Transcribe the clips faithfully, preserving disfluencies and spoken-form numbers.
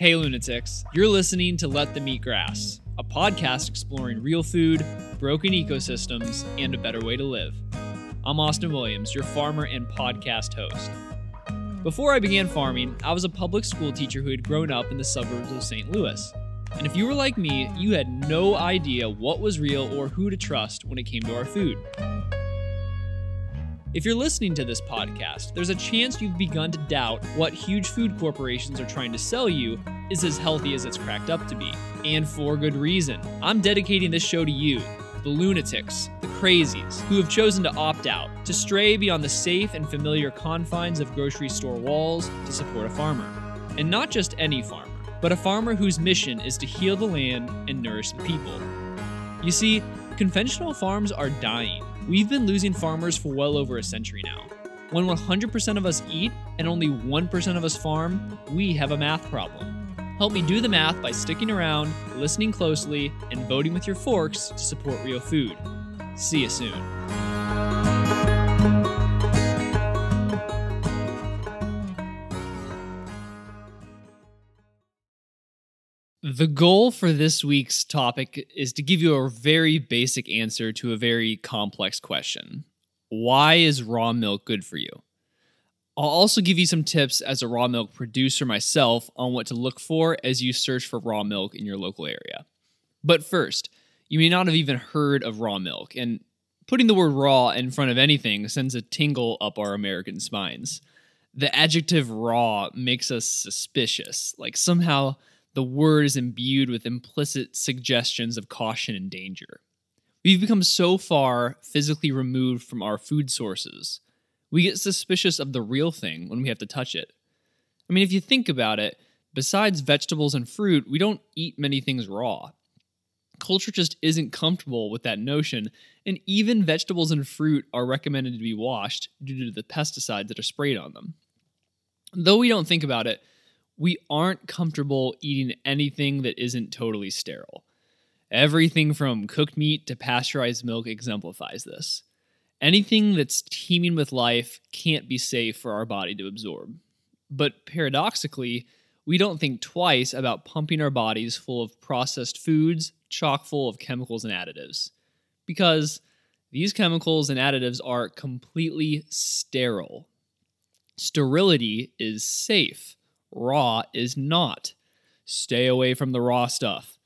Hey lunatics, you're listening to Let Them Eat Grass, a podcast exploring real food, broken ecosystems, and a better way to live. I'm Austin Williams, your farmer and podcast host. Before I began farming, I was a public school teacher who had grown up in the suburbs of Saint Louis. And if you were like me, you had no idea what was real or who to trust when it came to our food. If you're listening to this podcast, there's a chance you've begun to doubt what huge food corporations are trying to sell you is as healthy as it's cracked up to be. And for good reason. I'm dedicating this show to you, the lunatics, the crazies, who have chosen to opt out, to stray beyond the safe and familiar confines of grocery store walls to support a farmer. And not just any farmer, but a farmer whose mission is to heal the land and nourish the people. You see, conventional farms are dying. We've been losing farmers for well over a century now. When one hundred percent of us eat and only one percent of us farm, we have a math problem. Help me do the math by sticking around, listening closely, and voting with your forks to support real food. See you soon. The goal for this week's topic is to give you a very basic answer to a very complex question. Why is raw milk good for you? I'll also give you some tips as a raw milk producer myself on what to look for as you search for raw milk in your local area. But first, you may not have even heard of raw milk, and putting the word raw in front of anything sends a tingle up our American spines. The adjective raw makes us suspicious, like somehow the word is imbued with implicit suggestions of caution and danger. We've become so far physically removed from our food sources. We get suspicious of the real thing when we have to touch it. I mean, if you think about it, besides vegetables and fruit, we don't eat many things raw. Culture just isn't comfortable with that notion, and even vegetables and fruit are recommended to be washed due to the pesticides that are sprayed on them. Though we don't think about it, we aren't comfortable eating anything that isn't totally sterile. Everything from cooked meat to pasteurized milk exemplifies this. Anything that's teeming with life can't be safe for our body to absorb. But paradoxically, we don't think twice about pumping our bodies full of processed foods, chock full of chemicals and additives. Because these chemicals and additives are completely sterile. Sterility is safe. Raw is not. Stay away from the raw stuff.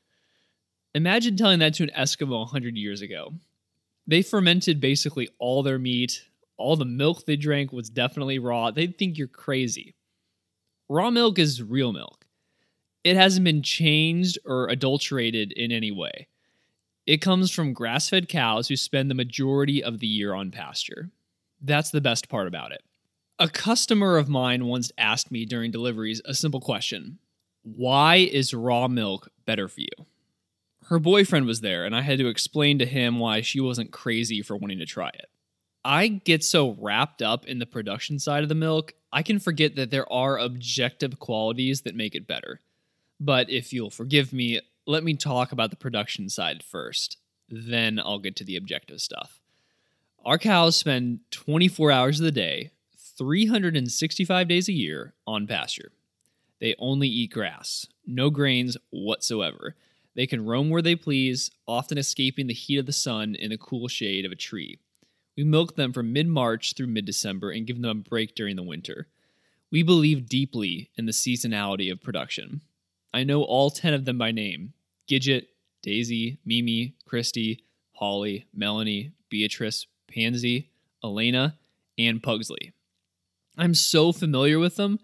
Imagine telling that to an Eskimo one hundred years ago. They fermented basically all their meat. All the milk they drank was definitely raw. They'd think you're crazy. Raw milk is real milk. It hasn't been changed or adulterated in any way. It comes from grass-fed cows who spend the majority of the year on pasture. That's the best part about it. A customer of mine once asked me during deliveries a simple question. Why is raw milk better for you? Her boyfriend was there, and I had to explain to him why she wasn't crazy for wanting to try it. I get so wrapped up in the production side of the milk, I can forget that there are objective qualities that make it better. But if you'll forgive me, let me talk about the production side first. Then I'll get to the objective stuff. Our cows spend twenty-four hours of the day, three hundred sixty-five days a year on pasture. They only eat grass, no grains whatsoever. They can roam where they please, often escaping the heat of the sun in the cool shade of a tree. We milk them from mid-March through mid-December and give them a break during the winter. We believe deeply in the seasonality of production. I know all ten of them by name. Gidget, Daisy, Mimi, Christy, Holly, Melanie, Beatrice, Pansy, Elena, and Pugsley. I'm so familiar with them,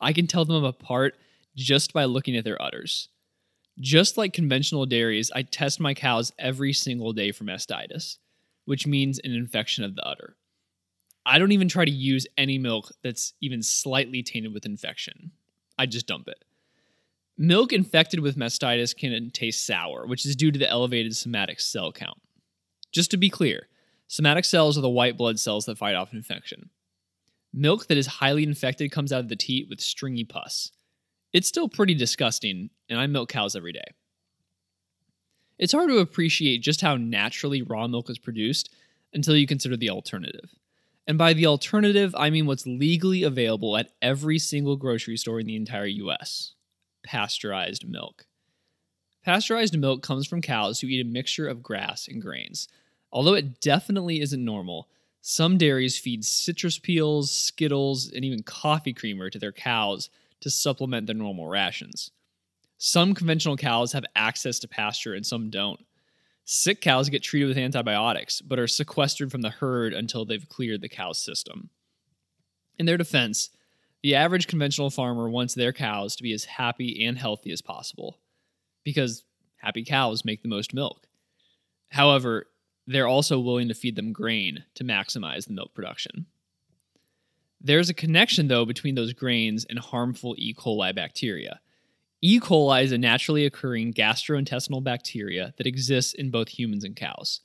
I can tell them apart just by looking at their udders. Just like conventional dairies, I test my cows every single day for mastitis, which means an infection of the udder. I don't even try to use any milk that's even slightly tainted with infection. I just dump it. Milk infected with mastitis can taste sour, which is due to the elevated somatic cell count. Just to be clear, somatic cells are the white blood cells that fight off infection. Milk that is highly infected comes out of the teat with stringy pus. It's still pretty disgusting, and I milk cows every day. It's hard to appreciate just how naturally raw milk is produced until you consider the alternative. And by the alternative, I mean what's legally available at every single grocery store in the entire U S. pasteurized milk. Pasteurized milk comes from cows who eat a mixture of grass and grains. Although it definitely isn't normal, some dairies feed citrus peels, Skittles, and even coffee creamer to their cows to supplement their normal rations. Some conventional cows have access to pasture and some don't. Sick cows get treated with antibiotics, but are sequestered from the herd until they've cleared the cow's system. In their defense, the average conventional farmer wants their cows to be as happy and healthy as possible, because happy cows make the most milk. However, they're also willing to feed them grain to maximize the milk production. There's a connection, though, between those grains and harmful E. coli bacteria. E. coli is a naturally occurring gastrointestinal bacteria that exists in both humans and cows.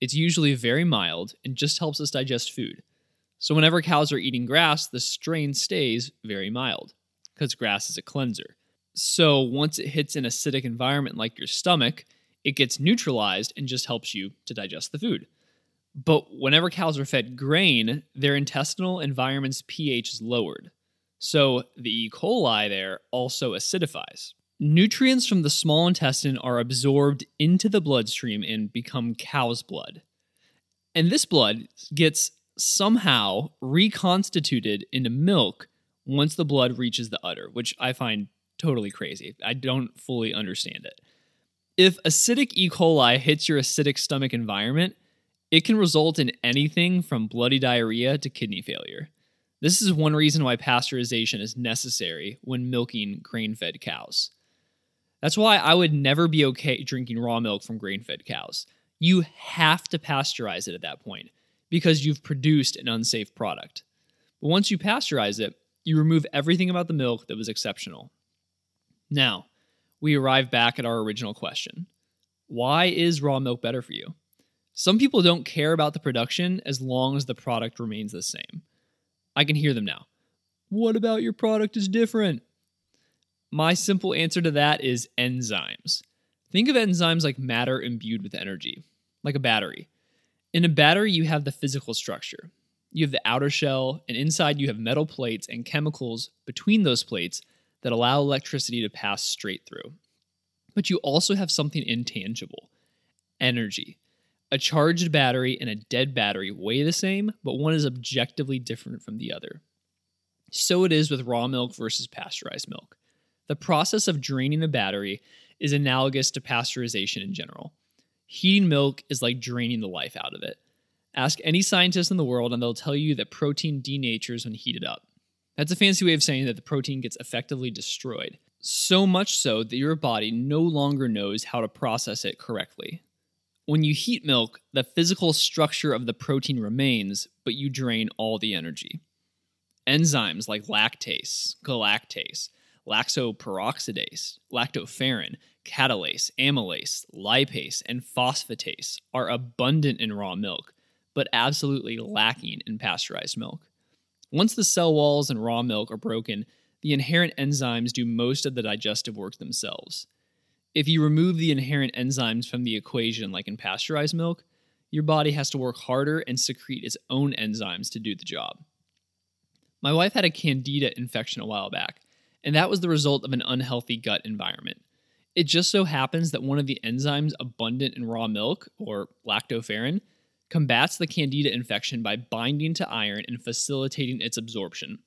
It's usually very mild and just helps us digest food. So whenever cows are eating grass, the strain stays very mild because grass is a cleanser. So once it hits an acidic environment like your stomach, it gets neutralized and just helps you to digest the food. But whenever cows are fed grain, their intestinal environment's pH is lowered. So the E. coli there also acidifies. Nutrients from the small intestine are absorbed into the bloodstream and become cow's blood. And this blood gets somehow reconstituted into milk once the blood reaches the udder, which I find totally crazy. I don't fully understand it. If acidic E. coli hits your acidic stomach environment, it can result in anything from bloody diarrhea to kidney failure. This is one reason why pasteurization is necessary when milking grain-fed cows. That's why I would never be okay drinking raw milk from grain-fed cows. You have to pasteurize it at that point because you've produced an unsafe product. But once you pasteurize it, you remove everything about the milk that was exceptional. Now, we arrive back at our original question. Why is raw milk better for you? Some people don't care about the production as long as the product remains the same. I can hear them now. What about your product is different? My simple answer to that is enzymes. Think of enzymes like matter imbued with energy, like a battery. In a battery, you have the physical structure. You have the outer shell, and inside you have metal plates and chemicals between those plates that allow electricity to pass straight through. But you also have something intangible, energy. A charged battery and a dead battery weigh the same, but one is objectively different from the other. So it is with raw milk versus pasteurized milk. The process of draining the battery is analogous to pasteurization in general. Heating milk is like draining the life out of it. Ask any scientist in the world and they'll tell you that protein denatures when heated up. That's a fancy way of saying that the protein gets effectively destroyed, so much so that your body no longer knows how to process it correctly. When you heat milk, the physical structure of the protein remains, but you drain all the energy. Enzymes like lactase, galactase, laxoperoxidase, lactoferrin, catalase, amylase, lipase, and phosphatase are abundant in raw milk, but absolutely lacking in pasteurized milk. Once the cell walls in raw milk are broken, the inherent enzymes do most of the digestive work themselves. If you remove the inherent enzymes from the equation, like in pasteurized milk, your body has to work harder and secrete its own enzymes to do the job. My wife had a candida infection a while back, and that was the result of an unhealthy gut environment. It just so happens that one of the enzymes abundant in raw milk, or lactoferrin, combats the candida infection by binding to iron and facilitating its absorption.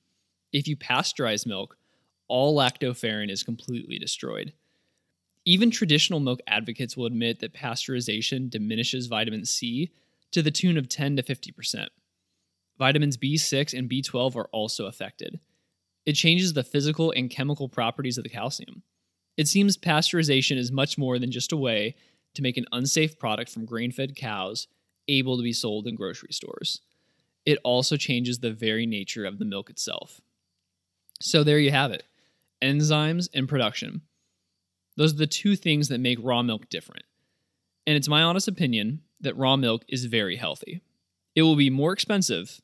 If you pasteurize milk, all lactoferrin is completely destroyed. Even traditional milk advocates will admit that pasteurization diminishes vitamin C to the tune of ten to fifty percent. Vitamins B six and B twelve are also affected. It changes the physical and chemical properties of the calcium. It seems pasteurization is much more than just a way to make an unsafe product from grain-fed cows able to be sold in grocery stores. It also changes the very nature of the milk itself. So there you have it. Enzymes and production. Those are the two things that make raw milk different. And it's my honest opinion that raw milk is very healthy. It will be more expensive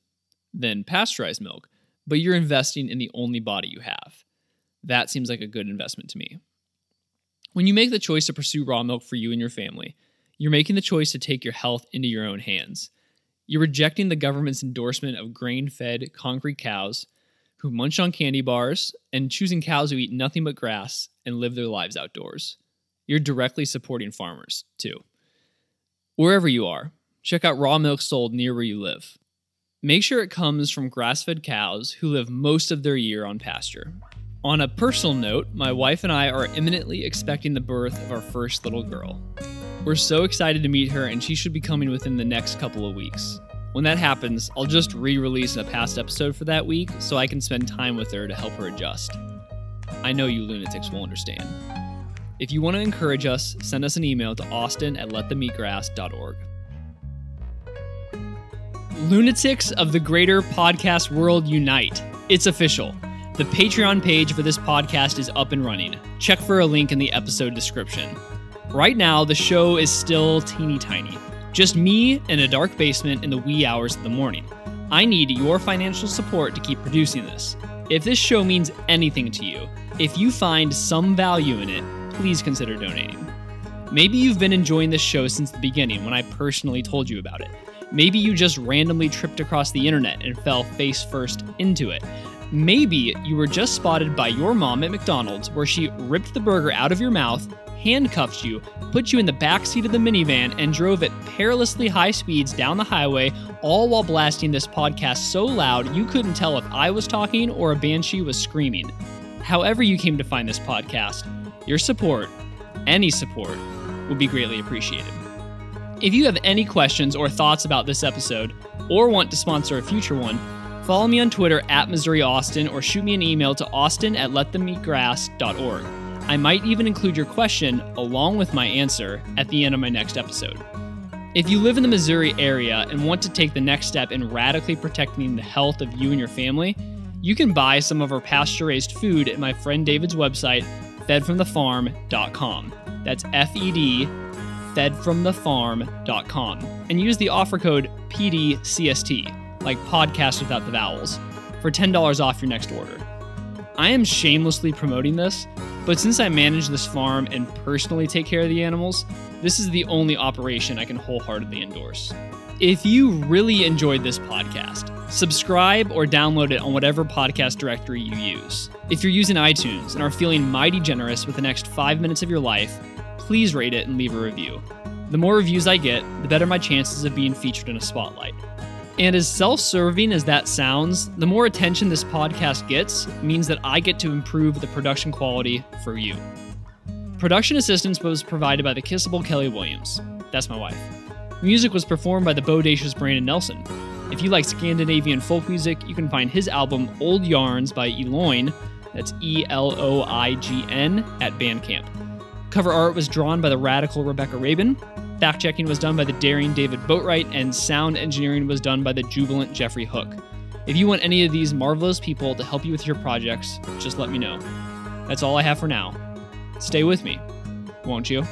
than pasteurized milk, but you're investing in the only body you have. That seems like a good investment to me. When you make the choice to pursue raw milk for you and your family, you're making the choice to take your health into your own hands. You're rejecting the government's endorsement of grain-fed, concrete cows who munch on candy bars, and choosing cows who eat nothing but grass and live their lives outdoors. You're directly supporting farmers, too. Wherever you are, check out raw milk sold near where you live. Make sure it comes from grass-fed cows who live most of their year on pasture. On a personal note, my wife and I are imminently expecting the birth of our first little girl. We're so excited to meet her, and she should be coming within the next couple of weeks. When that happens, I'll just re-release a past episode for that week so I can spend time with her to help her adjust. I know you lunatics will understand. If you want to encourage us, send us an email to Austin at let them eat grass dot org. Lunatics of the greater podcast world unite. It's official. The Patreon page for this podcast is up and running. Check for a link in the episode description. Right now, the show is still teeny tiny. Just me in a dark basement in the wee hours of the morning. I need your financial support to keep producing this. If this show means anything to you, if you find some value in it, please consider donating. Maybe you've been enjoying this show since the beginning when I personally told you about it. Maybe you just randomly tripped across the internet and fell face first into it. Maybe you were just spotted by your mom at McDonald's where she ripped the burger out of your mouth, handcuffed you, put you in the backseat of the minivan, and drove at perilously high speeds down the highway, all while blasting this podcast so loud you couldn't tell if I was talking or a banshee was screaming. However you came to find this podcast, your support, any support, would be greatly appreciated. If you have any questions or thoughts about this episode, or want to sponsor a future one, follow me on Twitter at MissouriAustin or shoot me an email to austin at let them eat grass dot org. I might even include your question, along with my answer, at the end of my next episode. If you live in the Missouri area and want to take the next step in radically protecting the health of you and your family, you can buy some of our pasture-raised food at my friend David's website, fed from the farm dot com. That's F E D, fed from the farm dot com. And use the offer code P D C S T, like podcast without the vowels, for ten dollars off your next order. I am shamelessly promoting this, but since I manage this farm and personally take care of the animals, this is the only operation I can wholeheartedly endorse. If you really enjoyed this podcast, subscribe or download it on whatever podcast directory you use. If you're using iTunes and are feeling mighty generous with the next five minutes of your life, please rate it and leave a review. The more reviews I get, the better my chances of being featured in a spotlight. And as self-serving as that sounds, the more attention this podcast gets means that I get to improve the production quality for you. Production assistance was provided by the kissable Kelly Williams. That's my wife. Music was performed by the bodacious Brandon Nelson. If you like Scandinavian folk music, you can find his album Old Yarns by Eloin, that's E L O I G N, at Bandcamp. Cover art was drawn by the radical Rebecca Rabin. Fact-checking was done by the daring David Boatwright, and sound engineering was done by the jubilant Jeffrey Hook. If you want any of these marvelous people to help you with your projects, just let me know. That's all I have for now. Stay with me, won't you?